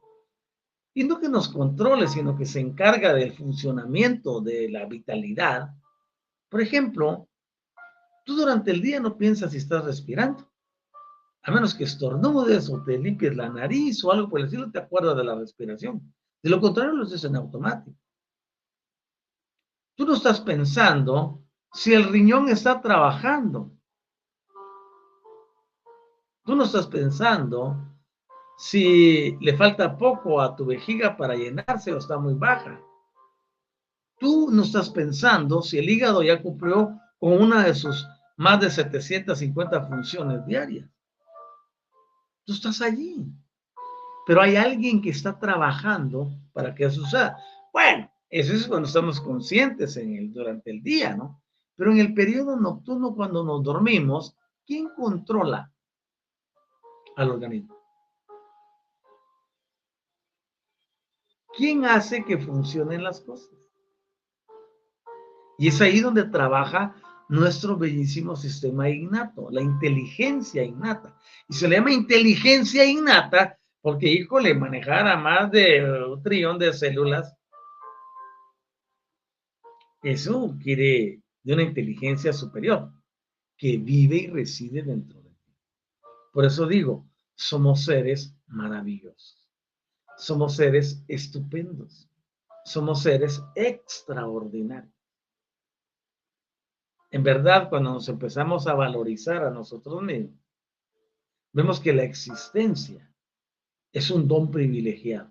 y no que nos controle, sino que se encarga del funcionamiento, de la vitalidad. Por ejemplo, tú durante el día no piensas si estás respirando, a menos que estornudes o te limpies la nariz o algo por el estilo, te acuerdas de la respiración. De lo contrario, lo haces en automático. Tú no estás pensando si el riñón está trabajando. Tú no estás pensando si le falta poco a tu vejiga para llenarse o está muy baja. Tú no estás pensando si el hígado ya cumplió con una de sus más de setecientas cincuenta funciones diarias. Tú estás allí. Pero hay alguien que está trabajando para que eso suceda. Bueno, eso es cuando estamos conscientes en el, durante el día, ¿no? Pero en el periodo nocturno, cuando nos dormimos, ¿quién controla al organismo? ¿Quién hace que funcionen las cosas? Y es ahí donde trabaja nuestro bellísimo sistema innato, la inteligencia innata. Y se le llama inteligencia innata porque, híjole, manejar a más de un trillón de células, eso quiere de una inteligencia superior que vive y reside dentro de ti. Por eso digo, somos seres maravillosos. Somos seres estupendos. Somos seres extraordinarios. En verdad, cuando nos empezamos a valorizar a nosotros mismos, vemos que la existencia es un don privilegiado.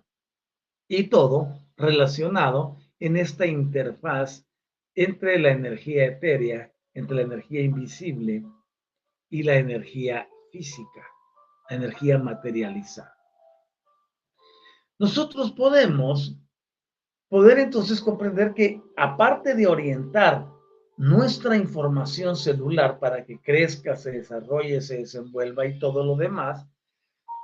Y todo relacionado en esta interfaz entre la energía etérea, entre la energía invisible y la energía física, la energía materializada. Nosotros podemos poder entonces comprender que, aparte de orientar nuestra información celular para que crezca, se desarrolle, se desenvuelva y todo lo demás,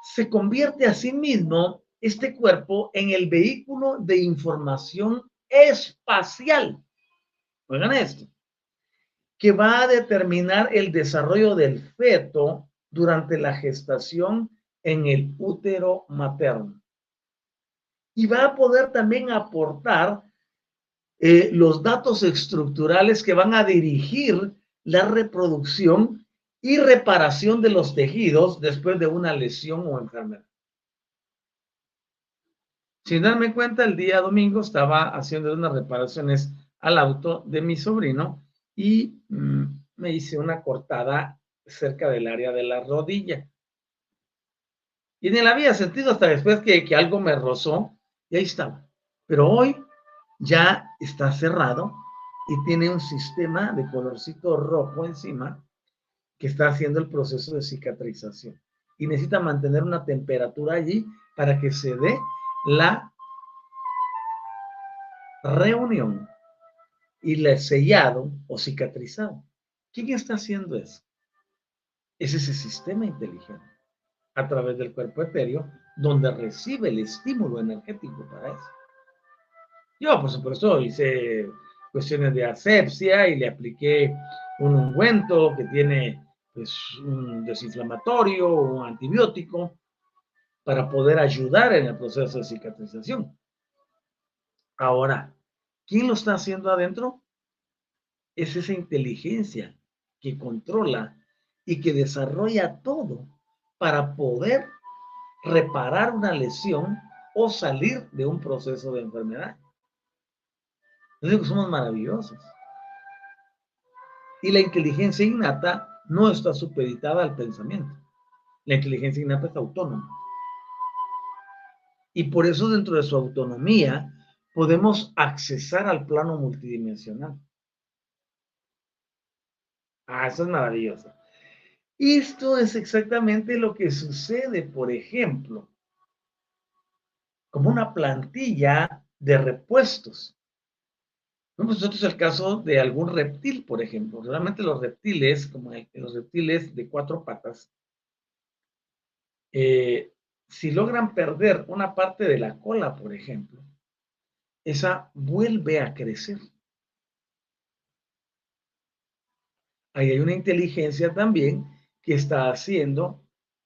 se convierte a sí mismo este cuerpo en el vehículo de información espacial. Oigan esto, que va a determinar el desarrollo del feto durante la gestación en el útero materno. Y va a poder también aportar eh, los datos estructurales que van a dirigir la reproducción y reparación de los tejidos después de una lesión o enfermedad. Sin darme cuenta, el día domingo estaba haciendo unas reparaciones al auto de mi sobrino y mm, me hice una cortada cerca del área de la rodilla. Y ni la había sentido hasta después que, que algo me rozó. Y ahí estaba. Pero hoy ya está cerrado y tiene un sistema de colorcito rojo encima que está haciendo el proceso de cicatrización. Y necesita mantener una temperatura allí para que se dé la reunión y el sellado o cicatrizado. ¿Quién está haciendo eso? Es ese sistema inteligente a través del cuerpo etéreo, donde recibe el estímulo energético para eso. Yo, por supuesto, hice cuestiones de asepsia y le apliqué un ungüento que tiene pues, un desinflamatorio, un antibiótico, para poder ayudar en el proceso de cicatrización. Ahora, ¿quién lo está haciendo adentro? Es esa inteligencia que controla y que desarrolla todo para poder reparar una lesión o salir de un proceso de enfermedad. Yo digo que somos maravillosos. Y la inteligencia innata no está supeditada al pensamiento. La inteligencia innata es autónoma. Y por eso dentro de su autonomía podemos accesar al plano multidimensional. Ah, eso es maravilloso. Esto es exactamente lo que sucede, por ejemplo, como una plantilla de repuestos. Vemos nosotros el caso de algún reptil, por ejemplo. Realmente los reptiles, como el, los reptiles de cuatro patas, eh, si logran perder una parte de la cola, por ejemplo, esa vuelve a crecer. Ahí hay una inteligencia también que está haciendo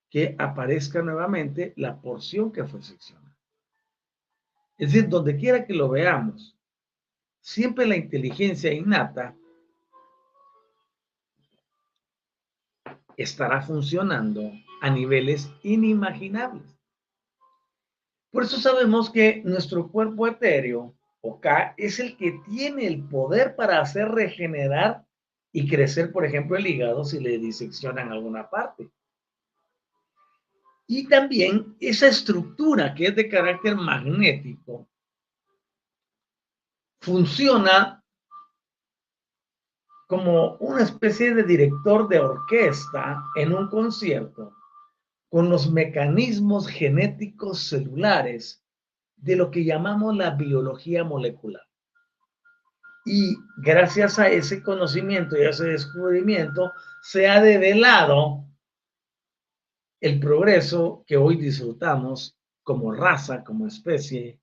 que aparezca nuevamente la porción que fue seccionada. Es decir, donde quiera que lo veamos, siempre la inteligencia innata estará funcionando a niveles inimaginables. Por eso sabemos que nuestro cuerpo etéreo, o K, es el que tiene el poder para hacer regenerar y crecer, por ejemplo, el hígado si le diseccionan alguna parte. Y también esa estructura que es de carácter magnético funciona como una especie de director de orquesta en un concierto con los mecanismos genéticos celulares de lo que llamamos la biología molecular. Y gracias a ese conocimiento y a ese descubrimiento se ha develado el progreso que hoy disfrutamos como raza, como especie,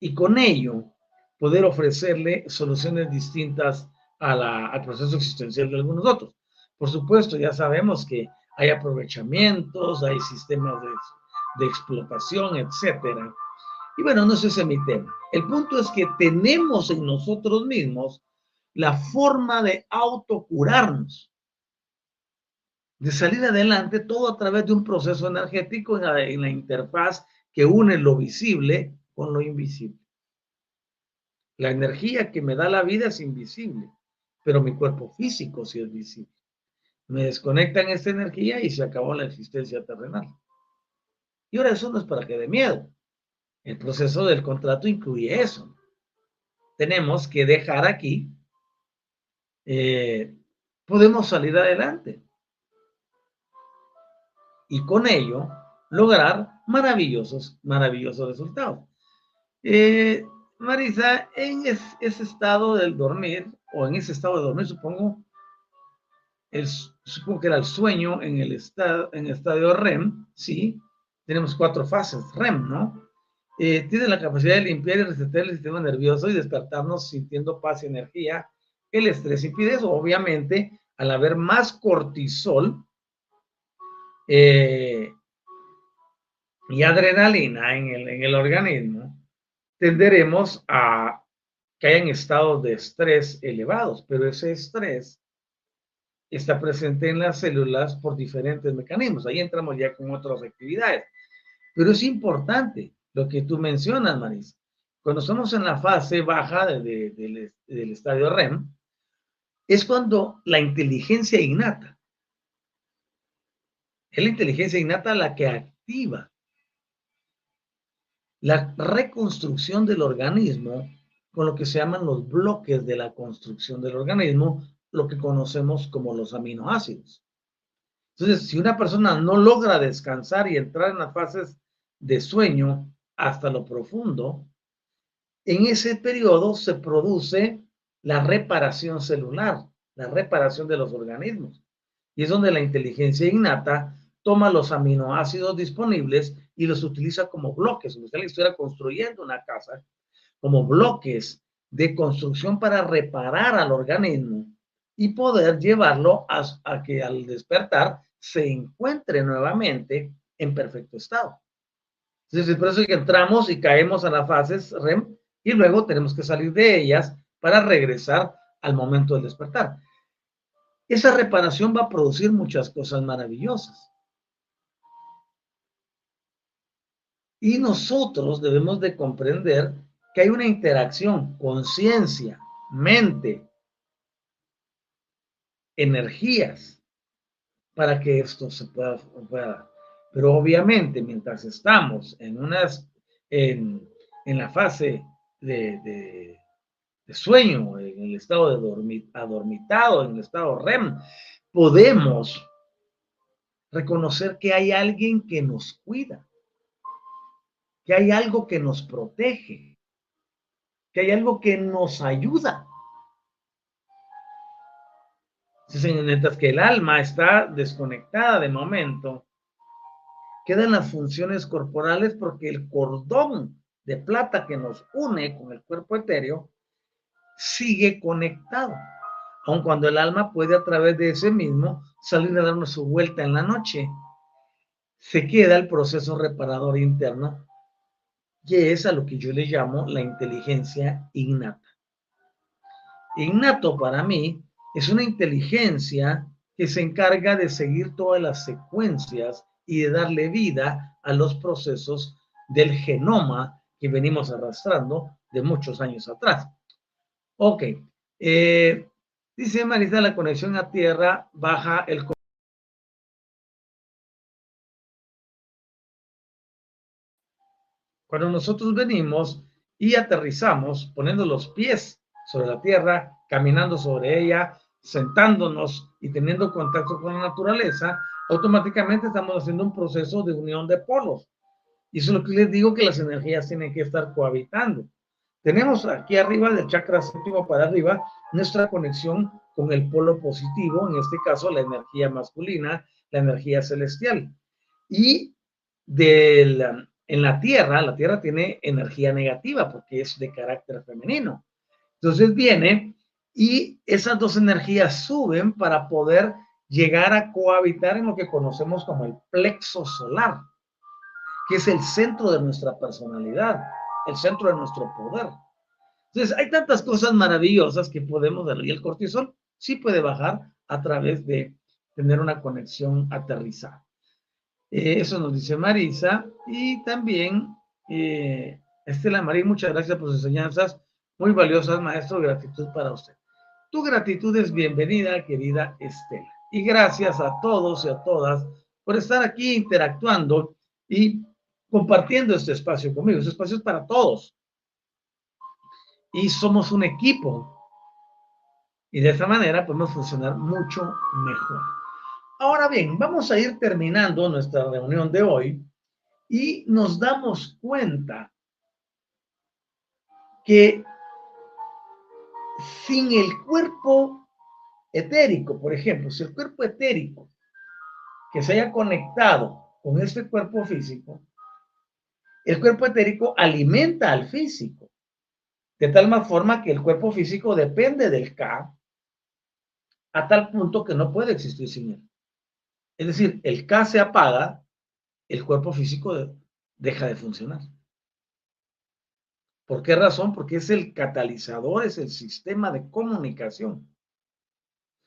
y con ello poder ofrecerle soluciones distintas a la, al proceso existencial de algunos otros. Por supuesto, ya sabemos que hay aprovechamientos, hay sistemas de, de explotación, etcétera. Y bueno, no es ese mi tema. El punto es que tenemos en nosotros mismos la forma de autocurarnos, de salir adelante, todo a través de un proceso energético en la, en la interfaz que une lo visible con lo invisible. La energía que me da la vida es invisible, pero mi cuerpo físico sí es visible. Me desconectan esta energía y se acabó la existencia terrenal. Y ahora eso no es para que dé miedo. El proceso del contrato incluye eso. Tenemos que dejar aquí. Eh, podemos salir adelante. Y con ello, lograr maravillosos, maravillosos resultados. Eh, Marisa, en es, ese estado del dormir, o en ese estado de dormir, supongo, el, supongo que era el sueño en el, estado, en el estadio R E M, sí, tenemos cuatro fases, R E M, ¿no? Eh, tiene la capacidad de limpiar y resetear el sistema nervioso y despertarnos sintiendo paz y energía. El estrés impide eso, obviamente, al haber más cortisol eh, y adrenalina en el, en el organismo, tenderemos a que hayan estados de estrés elevados, pero ese estrés está presente en las células por diferentes mecanismos. Ahí entramos ya con otras actividades, pero es importante lo que tú mencionas, Marisa. Cuando estamos en la fase baja de, de, de, de, del estadio R E M, es cuando la inteligencia innata, es la inteligencia innata la que activa la reconstrucción del organismo con lo que se llaman los bloques de la construcción del organismo, lo que conocemos como los aminoácidos. Entonces, si una persona no logra descansar y entrar en las fases de sueño hasta lo profundo, en ese periodo se produce la reparación celular, la reparación de los organismos. Y es donde la inteligencia innata toma los aminoácidos disponibles y los utiliza como bloques, como si usted estuviera construyendo una casa, como bloques de construcción para reparar al organismo y poder llevarlo a, a que al despertar se encuentre nuevamente en perfecto estado. Entonces, por eso es que entramos y caemos a las fases R E M y luego tenemos que salir de ellas para regresar al momento del despertar. Esa reparación va a producir muchas cosas maravillosas. Y nosotros debemos de comprender que hay una interacción, conciencia, mente, energías, para que esto se pueda dar. Pero obviamente, mientras estamos en, unas, en, en la fase de, de, de sueño, en el estado de dormir, adormitado, en el estado R E M, podemos reconocer que hay alguien que nos cuida, que hay algo que nos protege, que hay algo que nos ayuda. Mientras que el alma está desconectada de momento, quedan las funciones corporales porque el cordón de plata que nos une con el cuerpo etéreo sigue conectado, aun cuando el alma puede a través de ese mismo salir a darnos su vuelta en la noche. Se queda el proceso reparador interno que es a lo que yo le llamo la inteligencia innata. Innato para mí es una inteligencia que se encarga de seguir todas las secuencias y de darle vida a los procesos del genoma que venimos arrastrando de muchos años atrás. Ok, eh, dice Marisa, la conexión a tierra baja el costo. Cuando nosotros venimos y aterrizamos, poniendo los pies sobre la tierra, caminando sobre ella, sentándonos y teniendo contacto con la naturaleza, automáticamente estamos haciendo un proceso de unión de polos. Y eso es lo que les digo, que las energías tienen que estar cohabitando. Tenemos aquí arriba, del chakra séptimo para arriba, nuestra conexión con el polo positivo, en este caso la energía masculina, la energía celestial. Y del... En la Tierra, la Tierra tiene energía negativa porque es de carácter femenino. Entonces viene y esas dos energías suben para poder llegar a cohabitar en lo que conocemos como el plexo solar, que es el centro de nuestra personalidad, el centro de nuestro poder. Entonces hay tantas cosas maravillosas que podemos ver, y el cortisol sí puede bajar a través de tener una conexión aterrizada. Eh, eso nos dice Marisa, y también eh, Estela Marín, muchas gracias por sus enseñanzas, muy valiosas, maestro, gratitud para usted. Tu gratitud es bienvenida, querida Estela, y gracias a todos y a todas por estar aquí interactuando y compartiendo este espacio conmigo. Este espacio es para todos, y somos un equipo, y de esta manera podemos funcionar mucho mejor. Ahora bien, vamos a ir terminando nuestra reunión de hoy y nos damos cuenta que sin el cuerpo etérico, por ejemplo, si el cuerpo etérico que se haya conectado con este cuerpo físico, el cuerpo etérico alimenta al físico, de tal forma que el cuerpo físico depende del K a tal punto que no puede existir sin él. Es decir, el K se apaga, el cuerpo físico deja de funcionar. ¿Por qué razón? Porque es el catalizador, es el sistema de comunicación.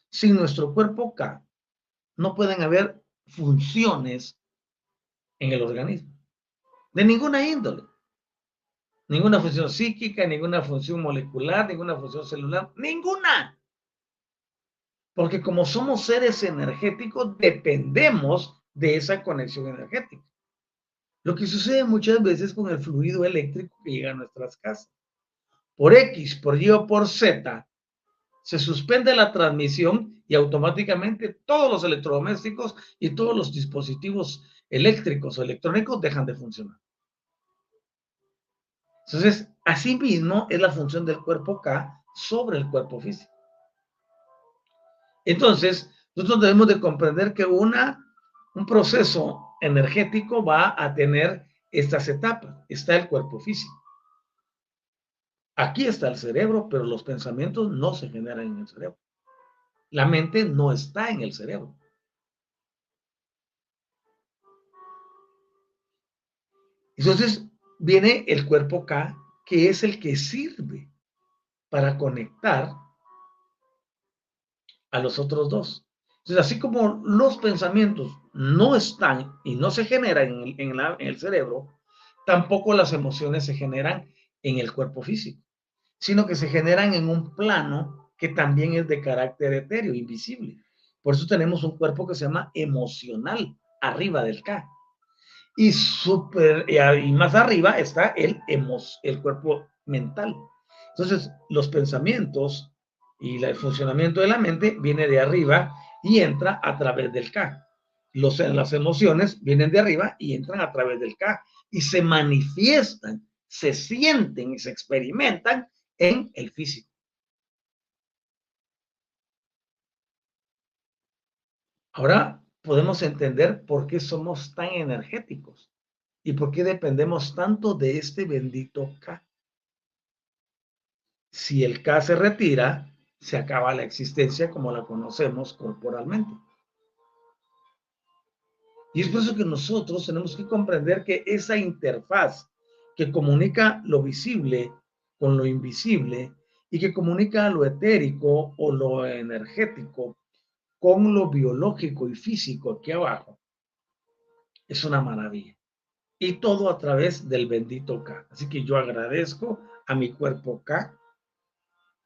Sin nuestro cuerpo K, no pueden haber funciones en el organismo. De ninguna índole. Ninguna función psíquica, ninguna función molecular, ninguna función celular, ninguna. Porque como somos seres energéticos, dependemos de esa conexión energética. Lo que sucede muchas veces con el fluido eléctrico que llega a nuestras casas. Por X, por Y o por Z, se suspende la transmisión y automáticamente todos los electrodomésticos y todos los dispositivos eléctricos o electrónicos dejan de funcionar. Entonces, asimismo es la función del cuerpo K sobre el cuerpo físico. Entonces, nosotros debemos de comprender que una, un proceso energético va a tener estas etapas. Está el cuerpo físico. Aquí está el cerebro, pero los pensamientos no se generan en el cerebro. La mente no está en el cerebro. Entonces, viene el cuerpo K, que es el que sirve para conectar a los otros dos. Entonces, así como los pensamientos no están y no se generan en el, en la, en el cerebro, tampoco las emociones se generan en el cuerpo físico, sino que se generan en un plano que también es de carácter etéreo, invisible. Por eso tenemos un cuerpo que se llama emocional, arriba del K. Y, super, y más arriba está el, emo, el cuerpo mental. Entonces, los pensamientos y el funcionamiento de la mente viene de arriba y entra a través del K. Los, las emociones vienen de arriba y entran a través del K. Y se manifiestan, se sienten y se experimentan en el físico. Ahora podemos entender por qué somos tan energéticos y por qué dependemos tanto de este bendito K. Si el K se retira, se acaba la existencia como la conocemos corporalmente. Y es por eso que nosotros tenemos que comprender que esa interfaz que comunica lo visible con lo invisible y que comunica lo etérico o lo energético con lo biológico y físico aquí abajo. Es una maravilla. Y todo a través del bendito K. Así que yo agradezco a mi cuerpo K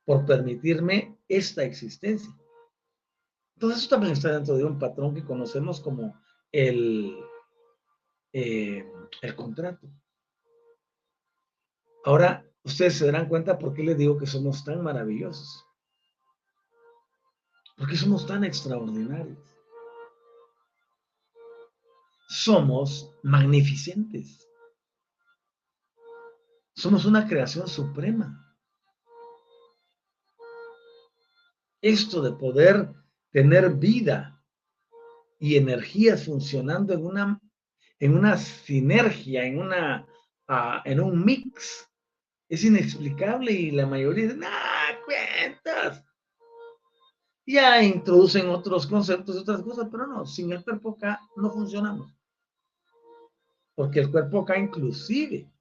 por permitirme esta existencia. Entonces eso también está dentro de un patrón que conocemos como el, eh, el contrato. Ahora, ustedes se darán cuenta por qué les digo que somos tan maravillosos. ¿Por qué somos tan extraordinarios? Somos magnificentes. Somos una creación suprema. Esto de poder tener vida y energías funcionando en una, en una sinergia, en, una, uh, en un mix, es inexplicable y la mayoría dice, ¡ah, cuentas! Ya introducen otros conceptos y otras cosas, pero no, sin el cuerpo K no funcionamos. Porque el cuerpo K inclusive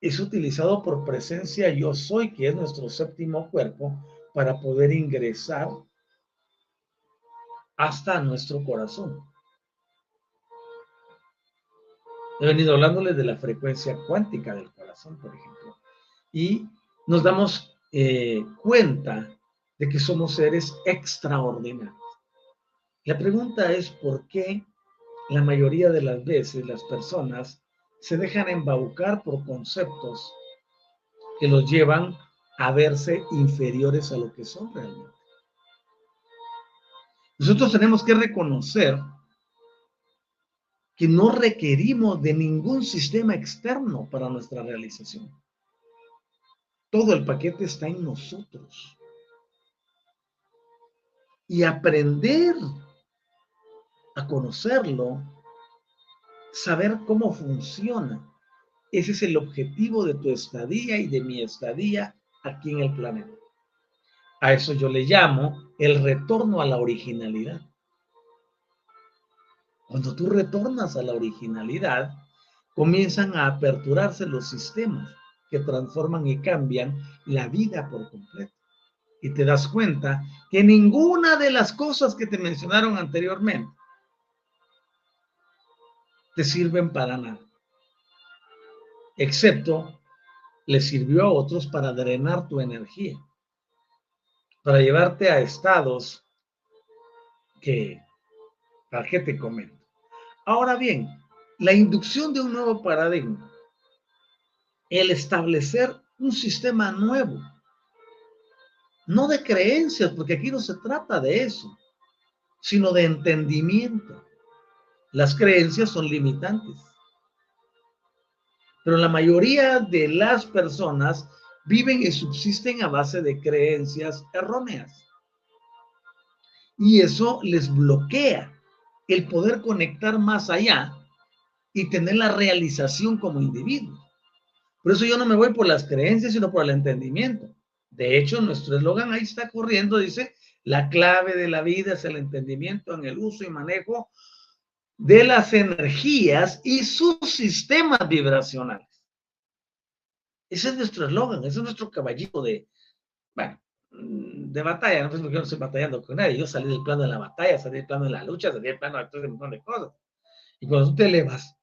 es utilizado por presencia yo soy, que es nuestro séptimo cuerpo, para poder ingresar hasta nuestro corazón. He venido hablándoles de la frecuencia cuántica del corazón, por ejemplo. Y nos damos eh, cuenta de que somos seres extraordinarios. La pregunta es por qué la mayoría de las veces las personas se dejan embaucar por conceptos que los llevan a verse inferiores a lo que son realmente. Nosotros tenemos que reconocer que no requerimos de ningún sistema externo para nuestra realización. Todo el paquete está en nosotros. Y aprender a conocerlo, saber cómo funciona. Ese es el objetivo de tu estadía y de mi estadía aquí en el planeta. A eso yo le llamo el retorno a la originalidad. Cuando tú retornas a la originalidad, comienzan a aperturarse los sistemas que transforman y cambian la vida por completo. Y te das cuenta que ninguna de las cosas que te mencionaron anteriormente te sirven para nada. Excepto, le sirvió a otros para drenar tu energía. Para llevarte a estados que, ¿para qué te comento? Ahora bien, la inducción de un nuevo paradigma, el establecer un sistema nuevo, no de creencias, porque aquí no se trata de eso, sino de entendimiento. Las creencias son limitantes. Pero la mayoría de las personas viven y subsisten a base de creencias erróneas. Y eso les bloquea el poder conectar más allá y tener la realización como individuo. Por eso yo no me voy por las creencias, sino por el entendimiento. De hecho, nuestro eslogan ahí está corriendo, dice, la clave de la vida es el entendimiento en el uso y manejo de las energías y sus sistemas vibracionales. Ese es nuestro eslogan, ese es nuestro caballito de, bueno, de batalla, no sé por qué no estoy batallando con nadie, yo salí del plano de la batalla, salí del plano de la lucha, salí del plano de un montón de cosas. Y cuando tú te elevas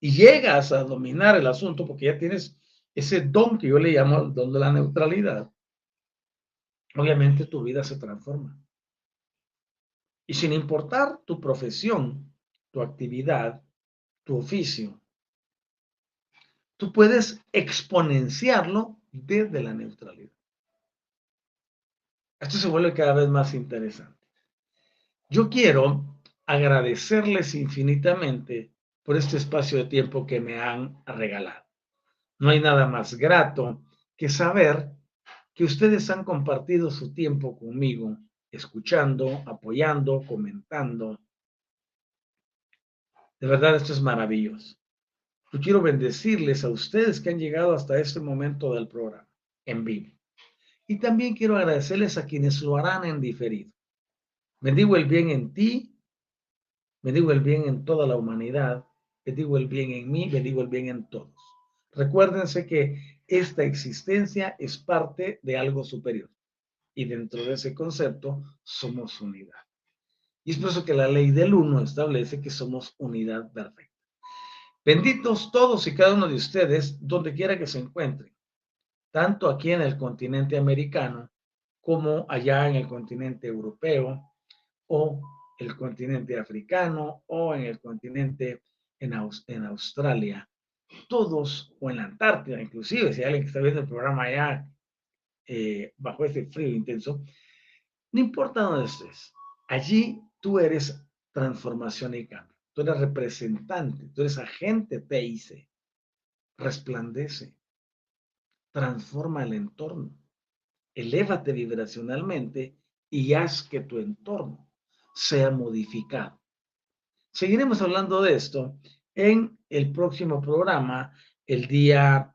y llegas a dominar el asunto, porque ya tienes ese don que yo le llamo el don de la neutralidad, obviamente tu vida se transforma. Y sin importar tu profesión, tu actividad, tu oficio, tú puedes exponenciarlo desde la neutralidad. Esto se vuelve cada vez más interesante. Yo quiero agradecerles infinitamente por este espacio de tiempo que me han regalado. No hay nada más grato que saber que ustedes han compartido su tiempo conmigo, escuchando, apoyando, comentando. De verdad, esto es maravilloso. Yo quiero bendecirles a ustedes que han llegado hasta este momento del programa, en vivo. Y también quiero agradecerles a quienes lo harán en diferido. Bendigo el bien en ti, bendigo el bien en toda la humanidad, bendigo el bien en mí, bendigo el bien en todos. Recuérdense que esta existencia es parte de algo superior y dentro de ese concepto somos unidad. Y es por eso que la ley del uno establece que somos unidad perfecta. Benditos todos y cada uno de ustedes, donde quiera que se encuentren, tanto aquí en el continente americano como allá en el continente europeo o el continente africano o en el continente en, Aus- en Australia, todos, o en la Antártida, inclusive, si hay alguien que está viendo el programa allá, eh, bajo este frío intenso, no importa dónde estés, allí tú eres transformación y cambio, tú eres representante, tú eres agente T I C, resplandece, transforma el entorno, elévate vibracionalmente y haz que tu entorno sea modificado. Seguiremos hablando de esto en el próximo programa, el día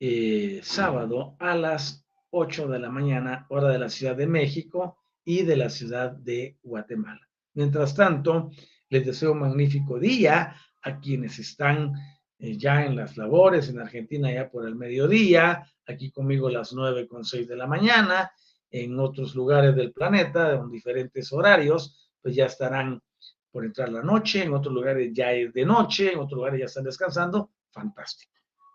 eh, sábado a las ocho de la mañana, hora de la Ciudad de México y de la Ciudad de Guatemala. Mientras tanto, les deseo un magnífico día a quienes están eh, ya en las labores, en Argentina ya por el mediodía, aquí conmigo a las nueve con seis de la mañana, en otros lugares del planeta, con diferentes horarios, pues ya estarán por entrar la noche, en otros lugares ya es de noche, en otros lugares ya están descansando, fantástico.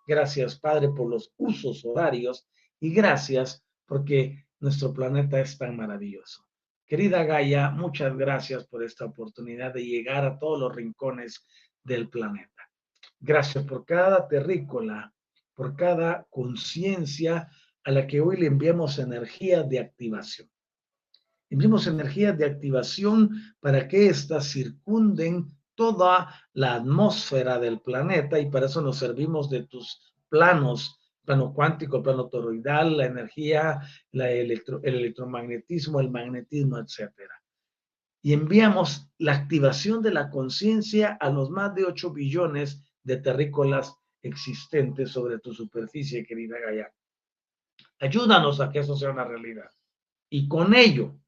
Gracias, Padre, por los usos horarios y gracias porque nuestro planeta es tan maravilloso. Querida Gaia, muchas gracias por esta oportunidad de llegar a todos los rincones del planeta. Gracias por cada terrícola, por cada conciencia a la que hoy le enviamos energía de activación. Enviamos energías de activación para que éstas circunden toda la atmósfera del planeta y para eso nos servimos de tus planos, plano cuántico, plano toroidal, la energía, la electro, el electromagnetismo, el magnetismo, etcétera. Y enviamos la activación de la conciencia a los más de ocho billones de terrícolas existentes sobre tu superficie, querida Gaia. Ayúdanos a que eso sea una realidad. Y con ello,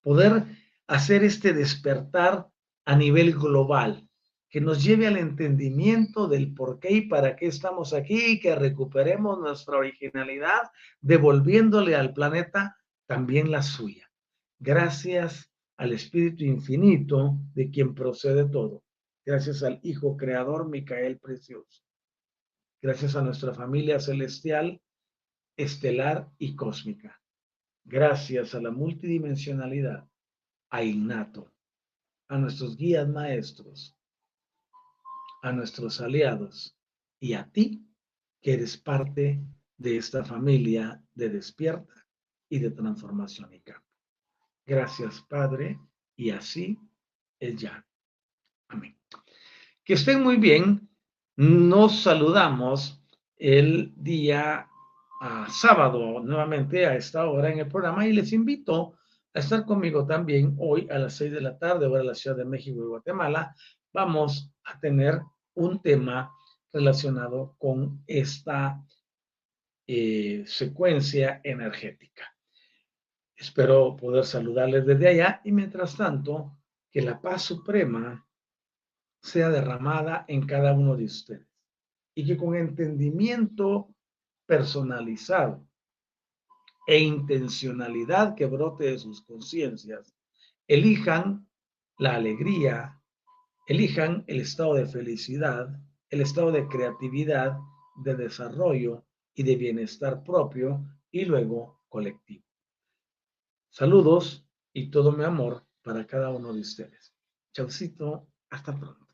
poder hacer este despertar a nivel global, que nos lleve al entendimiento del por qué y para qué estamos aquí, y que recuperemos nuestra originalidad, devolviéndole al planeta también la suya. Gracias al Espíritu Infinito, de quien procede todo. Gracias al Hijo Creador, Micael Precioso. Gracias a nuestra familia celestial, estelar y cósmica. Gracias a la multidimensionalidad, a Ignato, a nuestros guías maestros, a nuestros aliados y a ti, que eres parte de esta familia de Despierta y de Transformación y Cambio. Gracias, Padre, y así es ya. Amén. Que estén muy bien. Nos saludamos el día a sábado nuevamente a esta hora en el programa y les invito a estar conmigo también hoy a las seis de la tarde, hora de la Ciudad de México y Guatemala. Vamos a tener un tema relacionado con esta eh, secuencia energética. Espero poder saludarles desde allá y mientras tanto que la paz suprema sea derramada en cada uno de ustedes y que con entendimiento personalizado e intencionalidad que brote de sus conciencias, elijan la alegría, elijan el estado de felicidad, el estado de creatividad, de desarrollo y de bienestar propio y luego colectivo. Saludos y todo mi amor para cada uno de ustedes. Chaucito, hasta pronto.